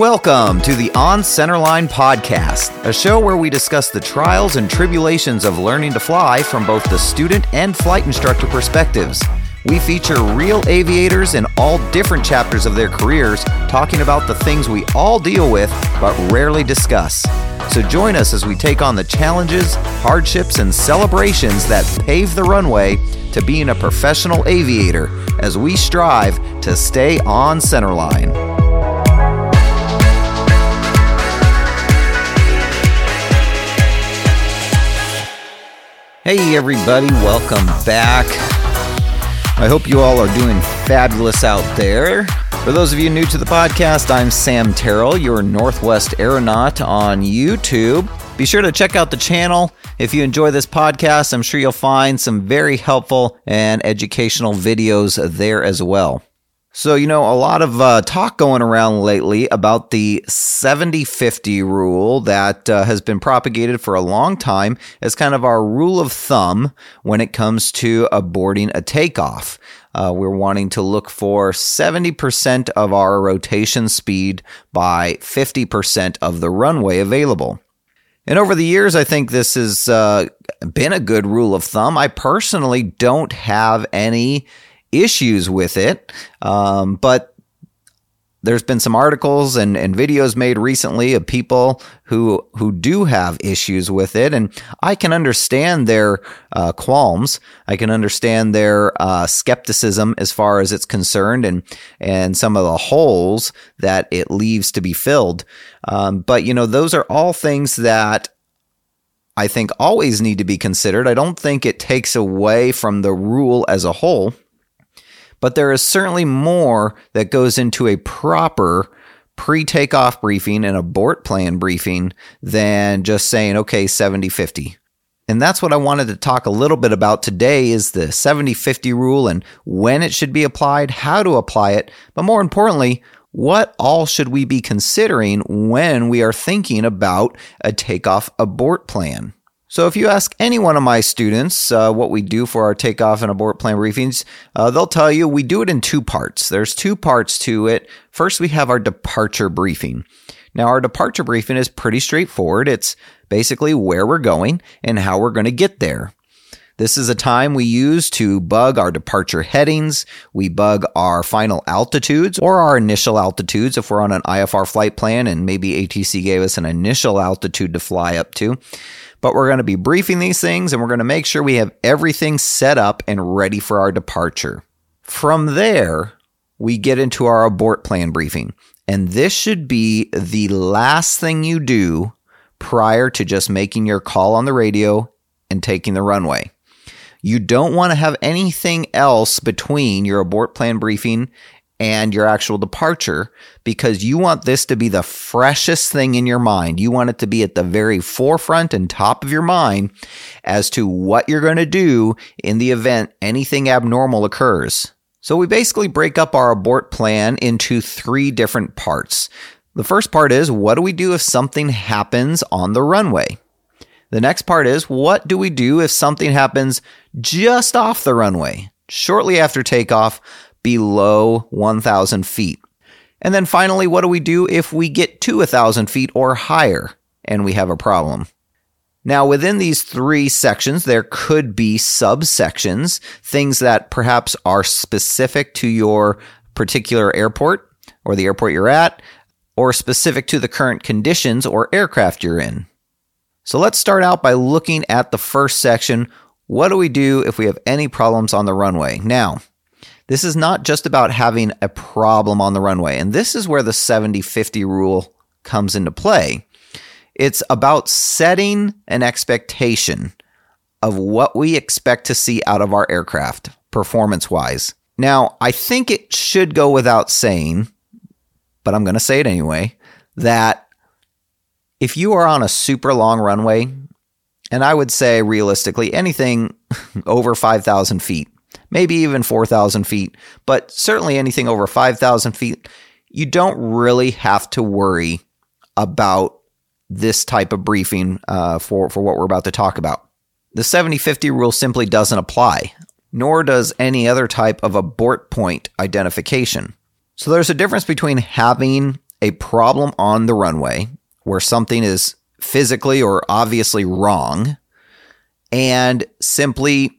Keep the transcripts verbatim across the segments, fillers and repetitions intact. Welcome to the On Centerline Podcast, a show where we discuss the trials and tribulations of learning to fly from both the student and flight instructor perspectives. We feature real aviators in all different chapters of their careers, talking about the things we all deal with but rarely discuss. So join us as we take on the challenges, hardships, and celebrations that pave the runway to being a professional aviator as we strive to stay on centerline. Hey everybody, welcome back. I hope you all are doing fabulous out there. For those of you new to the podcast, I'm Sam Terrell, your Northwest Aeronaut on YouTube. Be sure to check out the channel. If you enjoy this podcast, I'm sure you'll find some very helpful and educational videos there as well. So, you know, a lot of uh, talk going around lately about the seventy fifty rule that uh, has been propagated for a long time as kind of our rule of thumb when it comes to aborting a takeoff. Uh, we're wanting to look for seventy percent of our rotation speed by fifty percent of the runway available. And over the years, I think this has uh, been a good rule of thumb. I personally don't have any issues with it, um, but there's been some articles and, and videos made recently of people who who do have issues with it, and I can understand their uh, qualms. I can understand their uh, skepticism as far as it's concerned, and and some of the holes that it leaves to be filled. Um, but you know, those are all things that I think always need to be considered. I don't think it takes away from the rule as a whole. But there is certainly more that goes into a proper pre-takeoff briefing and abort plan briefing than just saying, okay, seventy fifty. And that's what I wanted to talk a little bit about today is the seventy fifty rule and when it should be applied, how to apply it, but more importantly, what all should we be considering when we are thinking about a takeoff abort plan? So if you ask any one of my students uh, what we do for our takeoff and abort plan briefings, uh, they'll tell you we do it in two parts. There's two parts to it. First, we have our departure briefing. Now, our departure briefing is pretty straightforward. It's basically where we're going and how we're going to get there. This is a time we use to bug our departure headings. We bug our final altitudes or our initial altitudes if we're on an I F R flight plan and maybe A T C gave us an initial altitude to fly up to. But we're going to be briefing these things, and we're going to make sure we have everything set up and ready for our departure. From there, we get into our abort plan briefing. And this should be the last thing you do prior to just making your call on the radio and taking the runway. You don't want to have anything else between your abort plan briefing and your actual departure, because you want this to be the freshest thing in your mind. You want it to be at the very forefront and top of your mind as to what you're going to do in the event anything abnormal occurs. So we basically break up our abort plan into three different parts. The first part is, what do we do if something happens on the runway? The next part is, what do we do if something happens just off the runway, shortly after takeoff, below one thousand feet. And then finally, what do we do if we get to one thousand feet or higher and we have a problem? Now, within these three sections, there could be subsections, things that perhaps are specific to your particular airport or the airport you're at, or specific to the current conditions or aircraft you're in. So let's start out by looking at the first section. What do we do if we have any problems on the runway? Now, this is not just about having a problem on the runway, and this is where the seventy fifty rule comes into play. It's about setting an expectation of what we expect to see out of our aircraft, performance-wise. Now, I think it should go without saying, but I'm going to say it anyway, that if you are on a super long runway, and I would say realistically anything over five thousand feet, maybe even four thousand feet, but certainly anything over five thousand feet, you don't really have to worry about this type of briefing uh, for, for what we're about to talk about. The seventy fifty rule simply doesn't apply, nor does any other type of abort point identification. So there's a difference between having a problem on the runway where something is physically or obviously wrong and simply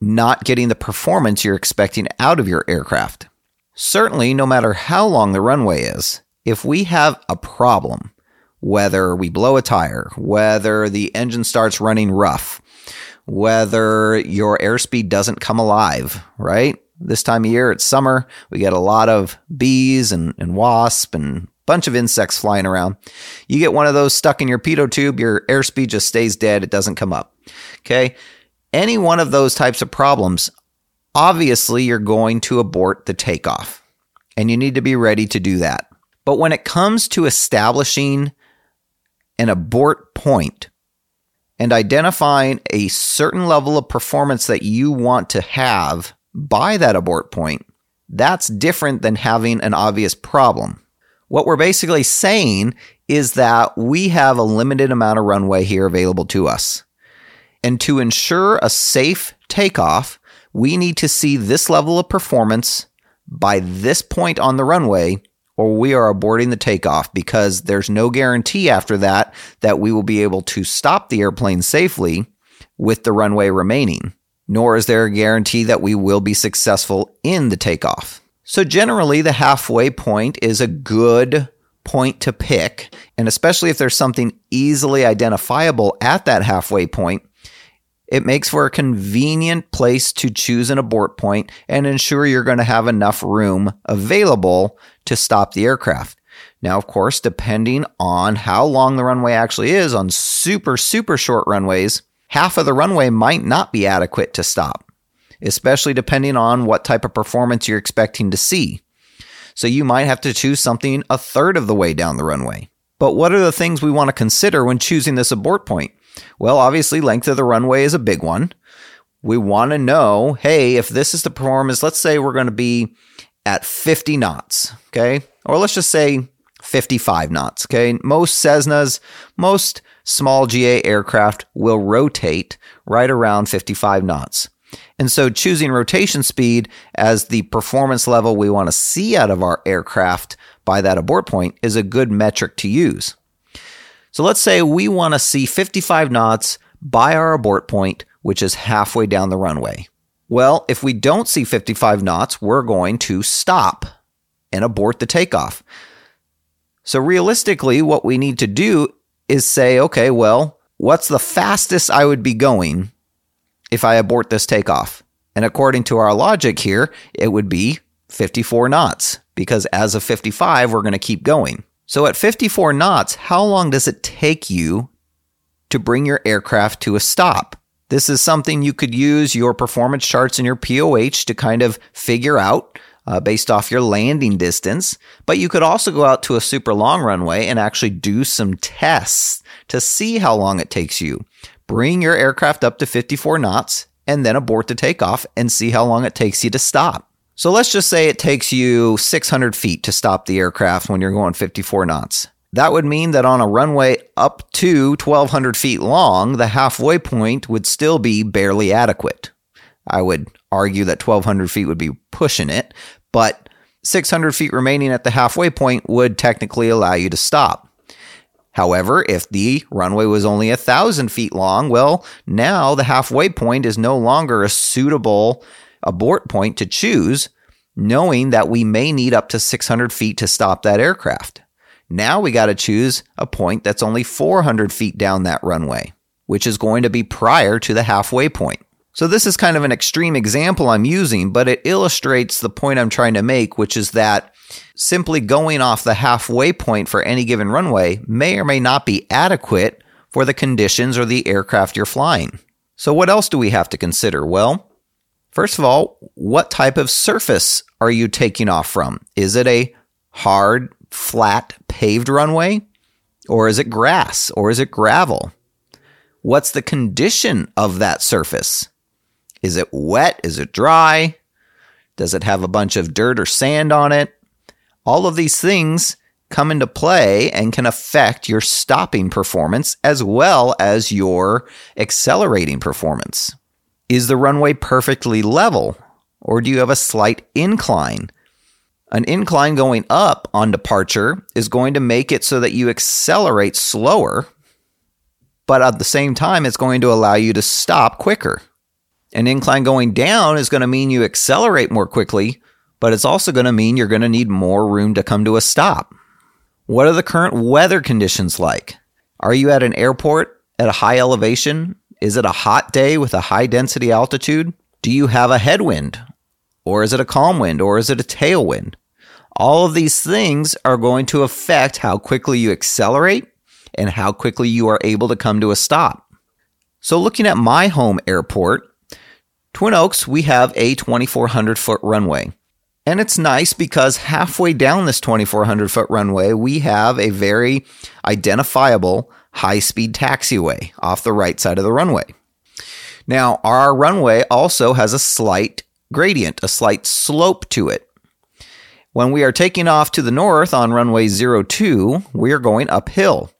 not getting the performance you're expecting out of your aircraft. Certainly, no matter how long the runway is, if we have a problem, whether we blow a tire, whether the engine starts running rough, whether your airspeed doesn't come alive, right? This time of year, it's summer. We get a lot of bees and, and wasps and bunch of insects flying around. You get one of those stuck in your pitot tube, your airspeed just stays dead. It doesn't come up. Okay. Any one of those types of problems, obviously you're going to abort the takeoff and you need to be ready to do that. But when it comes to establishing an abort point and identifying a certain level of performance that you want to have by that abort point, that's different than having an obvious problem. What we're basically saying is that we have a limited amount of runway here available to us. And to ensure a safe takeoff, we need to see this level of performance by this point on the runway, or we are aborting the takeoff because there's no guarantee after that that we will be able to stop the airplane safely with the runway remaining, nor is there a guarantee that we will be successful in the takeoff. So generally, the halfway point is a good point to pick, and especially if there's something easily identifiable at that halfway point, it makes for a convenient place to choose an abort point and ensure you're going to have enough room available to stop the aircraft. Now, of course, depending on how long the runway actually is, on super, super short runways, half of the runway might not be adequate to stop, especially depending on what type of performance you're expecting to see. So you might have to choose something a third of the way down the runway. But what are the things we want to consider when choosing this abort point? Well, obviously, length of the runway is a big one. We want to know, hey, if this is the performance, let's say we're going to be at fifty knots, okay? Or let's just say fifty-five knots, okay? Most Cessnas, most small G A aircraft will rotate right around fifty-five knots. And so choosing rotation speed as the performance level we want to see out of our aircraft by that abort point is a good metric to use. So let's say we want to see fifty-five knots by our abort point, which is halfway down the runway. Well, if we don't see fifty-five knots, we're going to stop and abort the takeoff. So realistically, what we need to do is say, okay, well, what's the fastest I would be going if I abort this takeoff? And according to our logic here, it would be fifty-four knots because as of fifty-five, we're going to keep going. So at fifty-four knots, how long does it take you to bring your aircraft to a stop? This is something you could use your performance charts and your P O H to kind of figure out uh, based off your landing distance. But you could also go out to a super long runway and actually do some tests to see how long it takes you. Bring your aircraft up to fifty-four knots and then abort the takeoff and see how long it takes you to stop. So let's just say it takes you six hundred feet to stop the aircraft when you're going fifty-four knots. That would mean that on a runway up to twelve hundred feet long, the halfway point would still be barely adequate. I would argue that twelve hundred feet would be pushing it, but six hundred feet remaining at the halfway point would technically allow you to stop. However, if the runway was only one thousand feet long, well, now the halfway point is no longer a suitable abort point to choose, knowing that we may need up to six hundred feet to stop that aircraft. Now we got to choose a point that's only four hundred feet down that runway, which is going to be prior to the halfway point. So this is kind of an extreme example I'm using, but it illustrates the point I'm trying to make, which is that simply going off the halfway point for any given runway may or may not be adequate for the conditions or the aircraft you're flying. So what else do we have to consider? Well, first of all, what type of surface are you taking off from? Is it a hard, flat, paved runway? Or is it grass? Or is it gravel? What's the condition of that surface? Is it wet? Is it dry? Does it have a bunch of dirt or sand on it? All of these things come into play and can affect your stopping performance as well as your accelerating performance. Is the runway perfectly level, or do you have a slight incline? An incline going up on departure is going to make it so that you accelerate slower, but at the same time, it's going to allow you to stop quicker. An incline going down is going to mean you accelerate more quickly, but it's also going to mean you're going to need more room to come to a stop. What are the current weather conditions like? Are you at an airport at a high elevation? Is it a hot day with a high density altitude? Do you have a headwind? Or is it a calm wind? Or is it a tailwind? All of these things are going to affect how quickly you accelerate and how quickly you are able to come to a stop. So looking at my home airport, Twin Oaks, we have a twenty-four hundred foot runway. And it's nice because halfway down this twenty-four hundred foot runway, we have a very identifiable high-speed taxiway off the right side of the runway. Now, our runway also has a slight gradient, a slight slope to it. When we are taking off to the north on runway zero two, we are going uphill.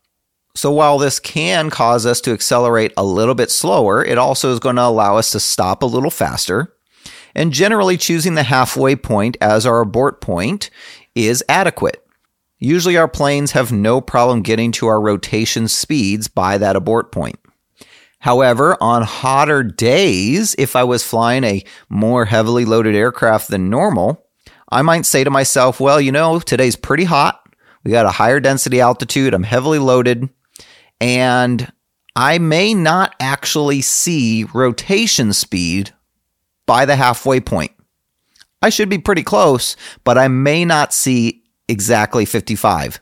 So while this can cause us to accelerate a little bit slower, it also is going to allow us to stop a little faster. And generally choosing the halfway point as our abort point is adequate. Usually our planes have no problem getting to our rotation speeds by that abort point. However, on hotter days, if I was flying a more heavily loaded aircraft than normal, I might say to myself, well, you know, today's pretty hot. We got a higher density altitude. I'm heavily loaded. And I may not actually see rotation speed by the halfway point. I should be pretty close, but I may not see exactly fifty-five.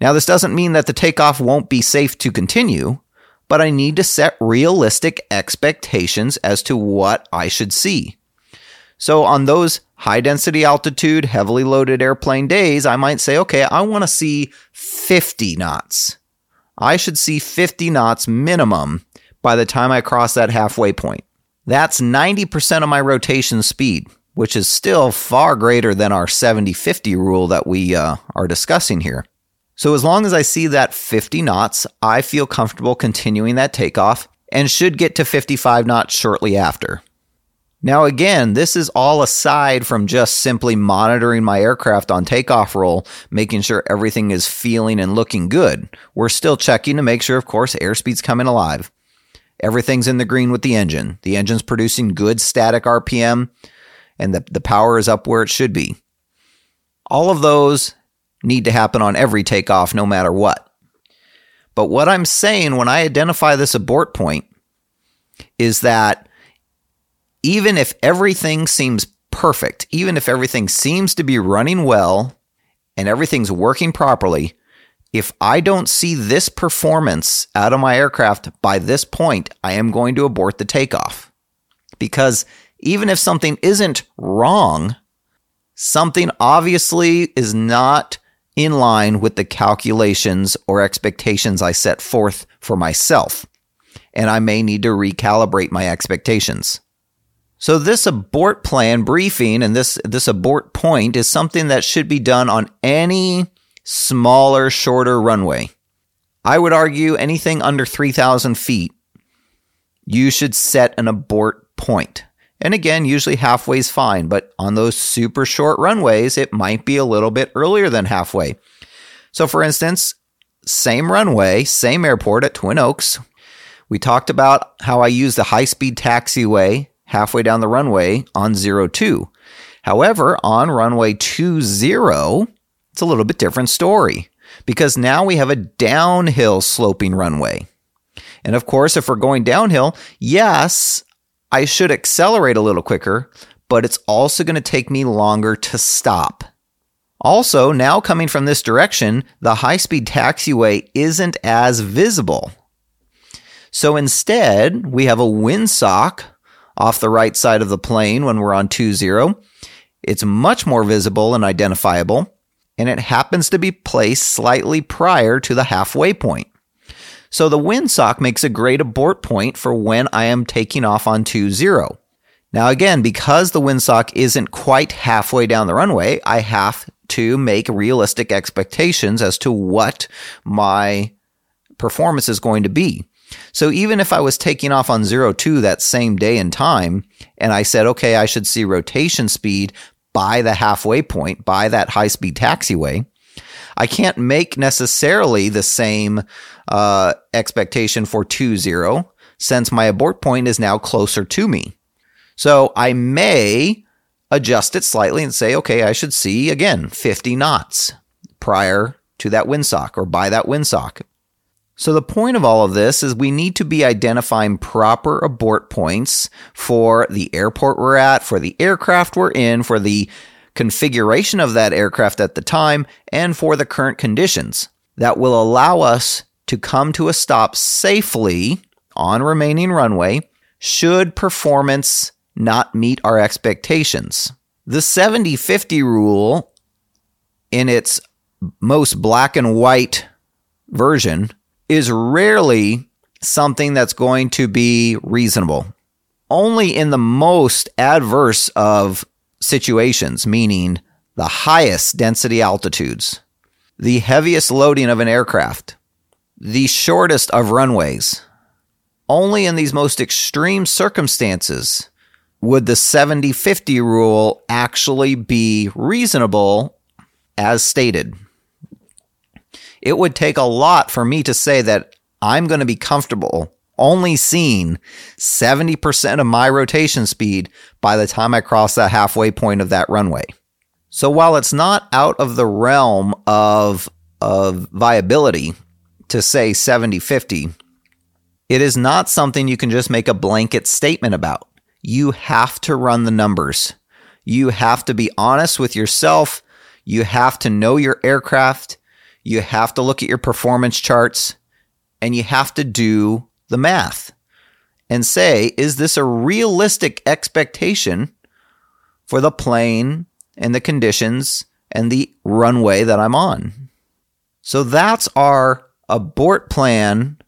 Now, this doesn't mean that the takeoff won't be safe to continue, but I need to set realistic expectations as to what I should see. So on those high density altitude, heavily loaded airplane days, I might say, okay, I want to see fifty knots. I should see fifty knots minimum by the time I cross that halfway point. That's ninety percent of my rotation speed, which is still far greater than our seventy fifty rule that we uh, are discussing here. So as long as I see that fifty knots, I feel comfortable continuing that takeoff and should get to fifty-five knots shortly after. Now again, this is all aside from just simply monitoring my aircraft on takeoff roll, making sure everything is feeling and looking good. We're still checking to make sure, of course, airspeed's coming alive. Everything's in the green with the engine. The engine's producing good static R P M, and the, the power is up where it should be. All of those need to happen on every takeoff, no matter what. But what I'm saying when I identify this abort point is that even if everything seems perfect, even if everything seems to be running well and everything's working properly, if I don't see this performance out of my aircraft by this point, I am going to abort the takeoff. Because even if something isn't wrong, something obviously is not in line with the calculations or expectations I set forth for myself. And I may need to recalibrate my expectations. So this abort plan briefing and this, this abort point is something that should be done on any smaller, shorter runway. I would argue anything under three thousand feet, you should set an abort point. And again, usually halfway is fine, but on those super short runways, it might be a little bit earlier than halfway. So for instance, same runway, same airport at Twin Oaks. We talked about how I use the high-speed taxiway halfway down the runway on zero two. However, on runway two zero, it's a little bit different story because now we have a downhill sloping runway. And of course, if we're going downhill, yes, I should accelerate a little quicker, but it's also going to take me longer to stop. Also, now coming from this direction, the high-speed taxiway isn't as visible. So instead, we have a windsock off the right side of the plane when we're on two zero. It's much more visible and identifiable. And it happens to be placed slightly prior to the halfway point. So the windsock makes a great abort point for when I am taking off on two zero. Now again, because the windsock isn't quite halfway down the runway, I have to make realistic expectations as to what my performance is going to be. So even if I was taking off on zero two that same day and time, and I said, okay, I should see rotation speed by the halfway point, by that high-speed taxiway. I can't make necessarily the same uh, expectation for two zero since my abort point is now closer to me. So I may adjust it slightly and say, okay, I should see, again, fifty knots prior to that windsock or by that windsock. So the point of all of this is we need to be identifying proper abort points for the airport we're at, for the aircraft we're in, for the configuration of that aircraft at the time, and for the current conditions that will allow us to come to a stop safely on remaining runway should performance not meet our expectations. The seventy fifty rule, in its most black and white version, is rarely something that's going to be reasonable. Only in the most adverse of situations, meaning the highest density altitudes, the heaviest loading of an aircraft, the shortest of runways. Only in these most extreme circumstances would the seventy fifty rule actually be reasonable as stated. It would take a lot for me to say that I'm going to be comfortable only seeing seventy percent of my rotation speed by the time I cross that halfway point of that runway. So while it's not out of the realm of, of viability to say seventy fifty, it is not something you can just make a blanket statement about. You have to run the numbers. You have to be honest with yourself. You have to know your aircraft. You have to look at your performance charts, and you have to do the math and say, is this a realistic expectation for the plane and the conditions and the runway that I'm on? So that's our abort plan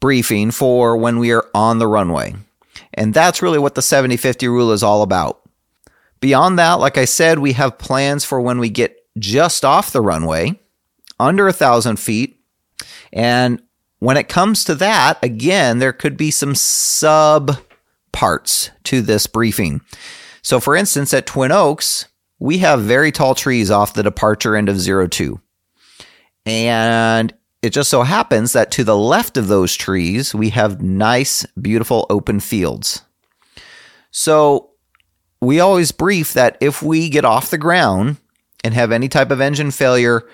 briefing for when we are on the runway. And that's really what the seventy fifty rule is all about. Beyond that, like I said, we have plans for when we get just off the runway, under one thousand feet. And when it comes to that, again, there could be some sub parts to this briefing. So for instance, at Twin Oaks, we have very tall trees off the departure end of zero two. And it just so happens that to the left of those trees, we have nice, beautiful open fields. So we always brief that if we get off the ground and have any type of engine failure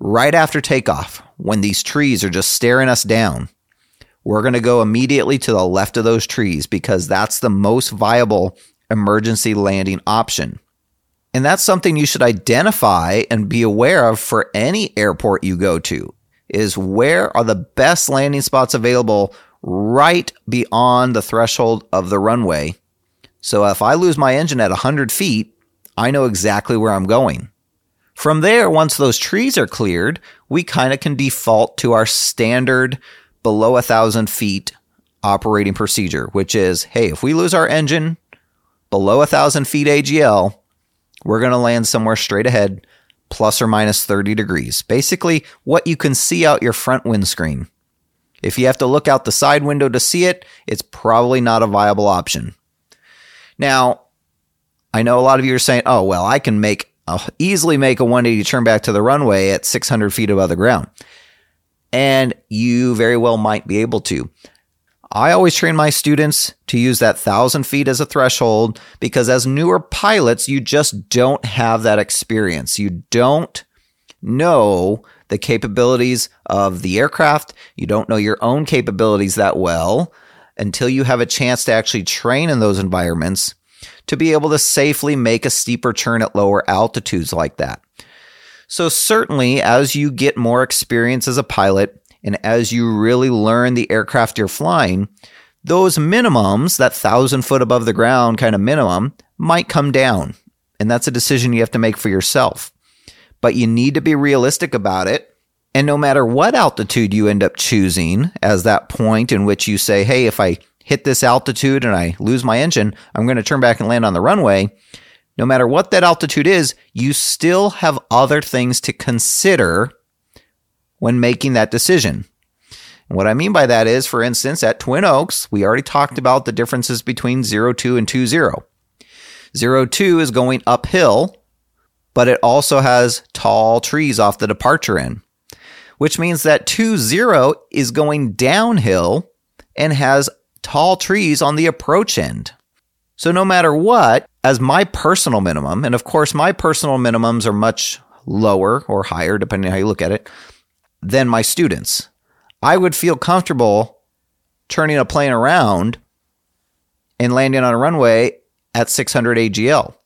right after takeoff, when these trees are just staring us down, we're going to go immediately to the left of those trees because that's the most viable emergency landing option. And that's something you should identify and be aware of for any airport you go to, is where are the best landing spots available right beyond the threshold of the runway. So if I lose my engine at one hundred feet, I know exactly where I'm going. From there, once those trees are cleared, we kind of can default to our standard below one thousand feet operating procedure, which is, hey, if we lose our engine below one thousand feet A G L, we're going to land somewhere straight ahead, plus or minus thirty degrees. Basically, what you can see out your front windscreen. If you have to look out the side window to see it, it's probably not a viable option. Now, I know a lot of you are saying, oh, well, I can make I'll easily make a one eighty turn back to the runway at six hundred feet above the ground. And you very well might be able to. I always train my students to use that one thousand feet as a threshold because as newer pilots, you just don't have that experience. You don't know the capabilities of the aircraft. You don't know your own capabilities that well until you have a chance to actually train in those environments to be able to safely make a steeper turn at lower altitudes like that. So certainly, as you get more experience as a pilot and as you really learn the aircraft you're flying, those minimums, that one thousand foot above the ground kind of minimum, might come down. And that's a decision you have to make for yourself. But you need to be realistic about it. And no matter what altitude you end up choosing as that point in which you say, hey, if I hit this altitude and I lose my engine, I'm going to turn back and land on the runway. No matter what that altitude is, you still have other things to consider when making that decision. And what I mean by that is, for instance, at Twin Oaks, we already talked about the differences between zero two and two zero. zero two is going uphill, but it also has tall trees off the departure end, which means that two zero is going downhill and has tall trees on the approach end. So no matter what, as my personal minimum, and of course my personal minimums are much lower or higher, depending on how you look at it, than my students, I would feel comfortable turning a plane around and landing on a runway at six hundred A G L.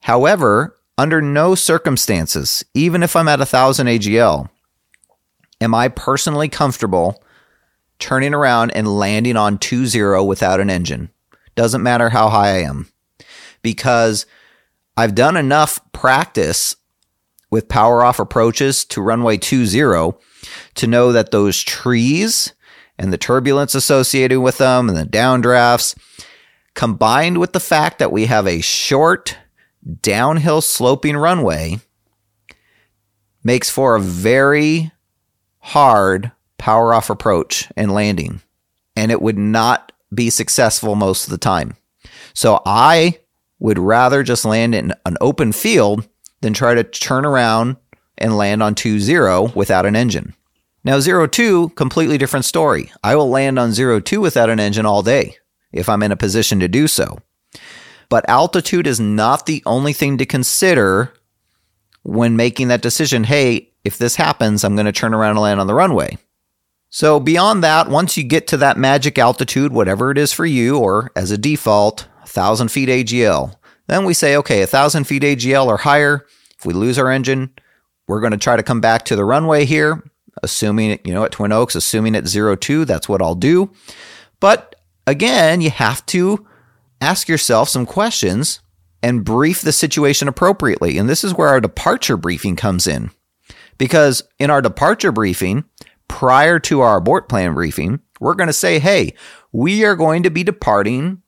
However, under no circumstances, even if I'm at one thousand A G L, am I personally comfortable turning around and landing on two zero without an engine? Doesn't matter how high I am, because I've done enough practice with power off approaches to runway two zero to know that those trees and the turbulence associated with them and the downdrafts, combined with the fact that we have a short downhill sloping runway, makes for a very hard power off approach and landing, and it would not be successful most of the time. So I would rather just land in an open field than try to turn around and land on two zero without an engine. Now zero two, completely different story. I will land on zero two without an engine all day if I'm in a position to do so. But altitude is not the only thing to consider when making that decision. Hey, if this happens, I'm going to turn around and land on the runway. So beyond that, once you get to that magic altitude, whatever it is for you, or as a default, one thousand feet A G L, then we say, okay, one thousand feet A G L or higher, if we lose our engine, we're going to try to come back to the runway here, assuming, you know, at Twin Oaks, assuming at zero two, that's what I'll do. But again, you have to ask yourself some questions and brief the situation appropriately. And this is where our departure briefing comes in, because in our departure briefing, prior to our abort plan briefing, we're going to say, hey, we are going to be departing,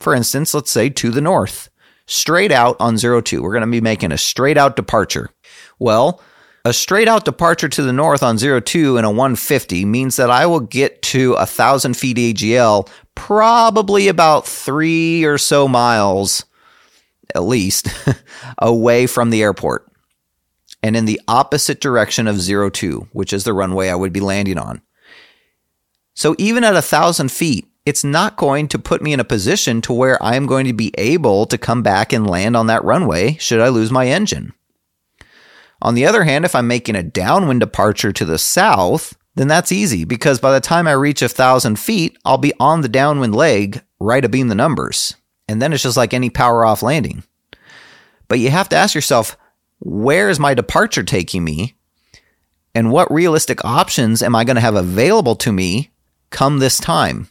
for instance, let's say to the north, straight out on zero two. We're going to be making a straight out departure. Well, a straight out departure to the north on zero two in a one fifty means that I will get to one thousand feet A G L probably about three or so miles, at least, away from the airport, and in the opposite direction of zero two, which is the runway I would be landing on. So even at one thousand feet, it's not going to put me in a position to where I'm going to be able to come back and land on that runway should I lose my engine. On the other hand, if I'm making a downwind departure to the south, then that's easy, because by the time I reach one thousand feet, I'll be on the downwind leg right abeam the numbers. And then it's just like any power off landing. But you have to ask yourself, where is my departure taking me, and what realistic options am I going to have available to me come this time?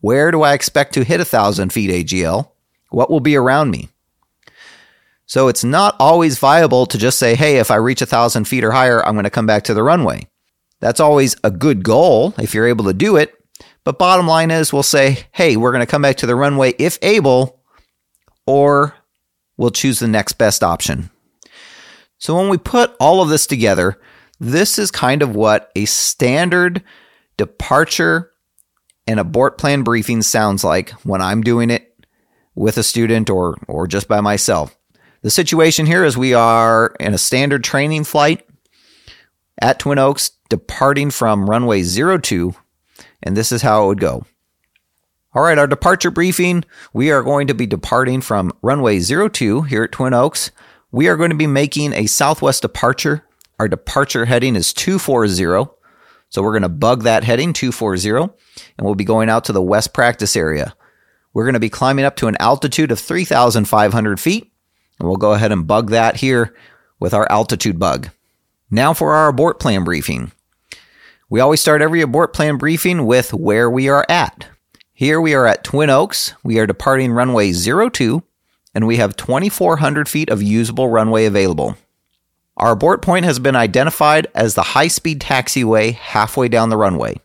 Where do I expect to hit one thousand feet A G L? What will be around me? So it's not always viable to just say, hey, if I reach one thousand feet or higher, I'm going to come back to the runway. That's always a good goal if you're able to do it. But bottom line is, we'll say, hey, we're going to come back to the runway if able, or we'll choose the next best option. So when we put all of this together, this is kind of what a standard departure and abort plan briefing sounds like when I'm doing it with a student or or just by myself. The situation here is we are in a standard training flight at Twin Oaks, departing from runway zero two, and this is how it would go. All right, our departure briefing, we are going to be departing from runway zero two here at Twin Oaks. We are going to be making a southwest departure. Our departure heading is two four zero. So we're going to bug that heading, two four zero, and we'll be going out to the west practice area. We're going to be climbing up to an altitude of three thousand five hundred feet, and we'll go ahead and bug that here with our altitude bug. Now for our abort plan briefing. We always start every abort plan briefing with where we are at. Here we are at Twin Oaks. We are departing runway zero two. And we have twenty-four hundred feet of usable runway available. Our abort point has been identified as the high-speed taxiway halfway down the runway.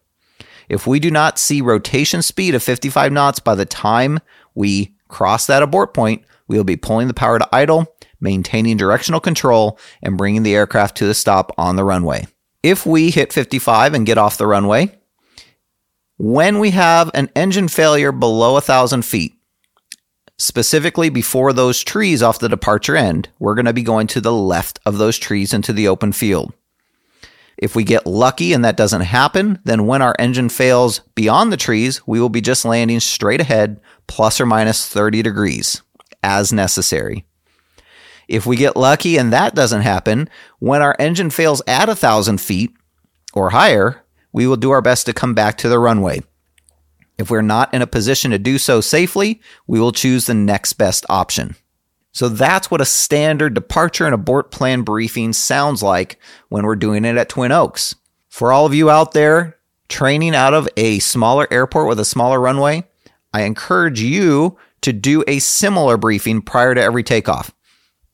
If we do not see rotation speed of fifty-five knots by the time we cross that abort point, we will be pulling the power to idle, maintaining directional control, and bringing the aircraft to the stop on the runway. If we hit fifty-five and get off the runway, when we have an engine failure below one thousand feet, Specifically, before those trees off the departure end, we're going to be going to the left of those trees into the open field. If we get lucky and that doesn't happen, then when our engine fails beyond the trees, we will be just landing straight ahead, plus or minus thirty degrees, as necessary. If we get lucky and that doesn't happen, when our engine fails at one thousand feet or higher, we will do our best to come back to the runway. If we're not in a position to do so safely, we will choose the next best option. So that's what a standard departure and abort plan briefing sounds like when we're doing it at Twin Oaks. For all of you out there training out of a smaller airport with a smaller runway, I encourage you to do a similar briefing prior to every takeoff.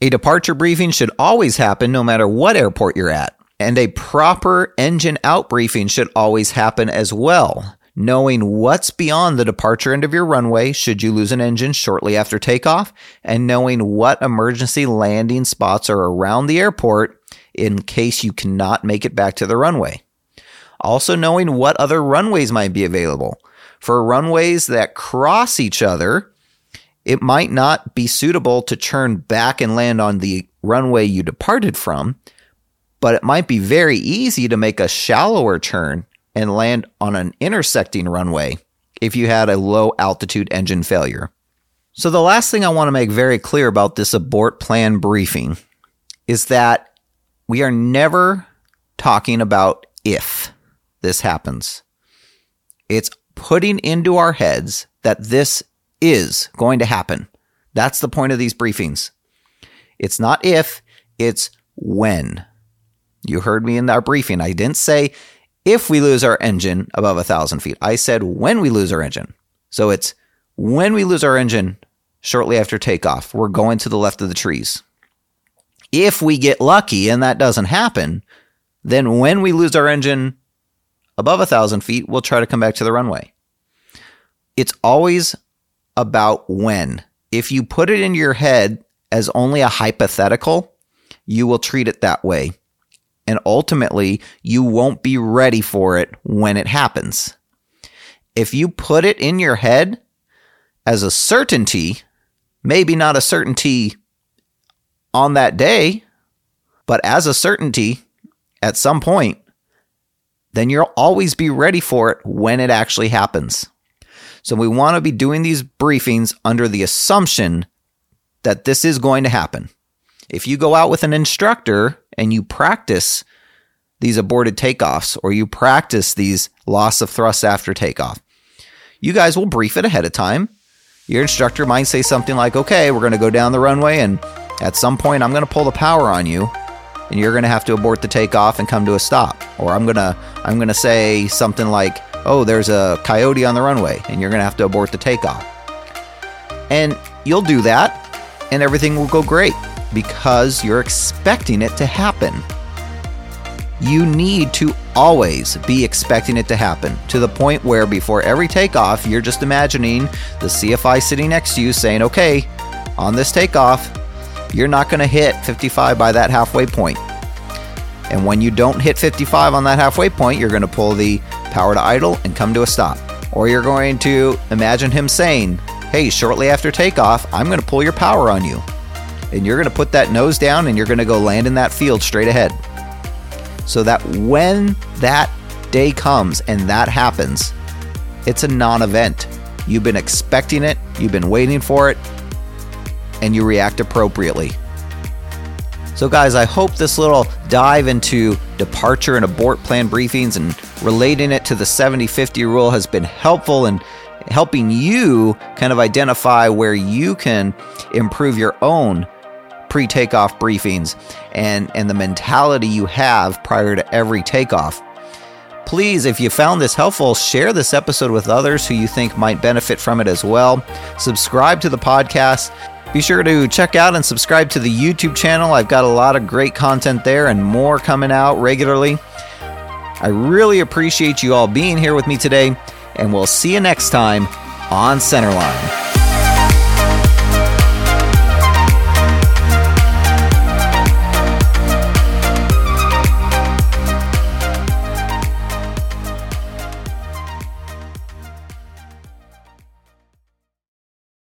A departure briefing should always happen no matter what airport you're at, and a proper engine out briefing should always happen as well. Knowing what's beyond the departure end of your runway should you lose an engine shortly after takeoff, and knowing what emergency landing spots are around the airport in case you cannot make it back to the runway. Also knowing what other runways might be available. For runways that cross each other, it might not be suitable to turn back and land on the runway you departed from, but it might be very easy to make a shallower turn and land on an intersecting runway if you had a low-altitude engine failure. So the last thing I want to make very clear about this abort plan briefing is that we are never talking about if this happens. It's putting into our heads that this is going to happen. That's the point of these briefings. It's not if, it's when. You heard me in our briefing. I didn't say if we lose our engine above one thousand feet, I said when we lose our engine. So it's when we lose our engine shortly after takeoff, we're going to the left of the trees. If we get lucky and that doesn't happen, then when we lose our engine above one thousand feet, we'll try to come back to the runway. It's always about when. If you put it in your head as only a hypothetical, you will treat it that way. And ultimately, you won't be ready for it when it happens. If you put it in your head as a certainty, maybe not a certainty on that day, but as a certainty at some point, then you'll always be ready for it when it actually happens. So we want to be doing these briefings under the assumption that this is going to happen. If you go out with an instructor and you practice these aborted takeoffs, or you practice these loss of thrust after takeoff, you guys will brief it ahead of time. Your instructor might say something like, okay, we're going to go down the runway, and at some point I'm going to pull the power on you, and you're going to have to abort the takeoff and come to a stop. Or I'm going to I'm going to say something like, oh, there's a coyote on the runway, and you're going to have to abort the takeoff. And you'll do that, and everything will go great, because you're expecting it to happen. You need to always be expecting it to happen, to the point where before every takeoff, you're just imagining the C F I sitting next to you saying, okay, on this takeoff, you're not going to hit fifty-five by that halfway point. And when you don't hit fifty-five on that halfway point, you're going to pull the power to idle and come to a stop. Or you're going to imagine him saying, hey, shortly after takeoff, I'm going to pull your power on you. And you're going to put that nose down and you're going to go land in that field straight ahead. So that when that day comes and that happens, it's a non-event. You've been expecting it, you've been waiting for it, and you react appropriately. So guys, I hope this little dive into departure and abort plan briefings and relating it to the seventy fifty rule has been helpful in helping you kind of identify where you can improve your own pre-takeoff briefings and, and the mentality you have prior to every takeoff. Please, if you found this helpful, share this episode with others who you think might benefit from it as well. Subscribe to the podcast. Be sure to check out and subscribe to the YouTube channel. I've got a lot of great content there and more coming out regularly. I really appreciate you all being here with me today, and we'll see you next time on Centerline.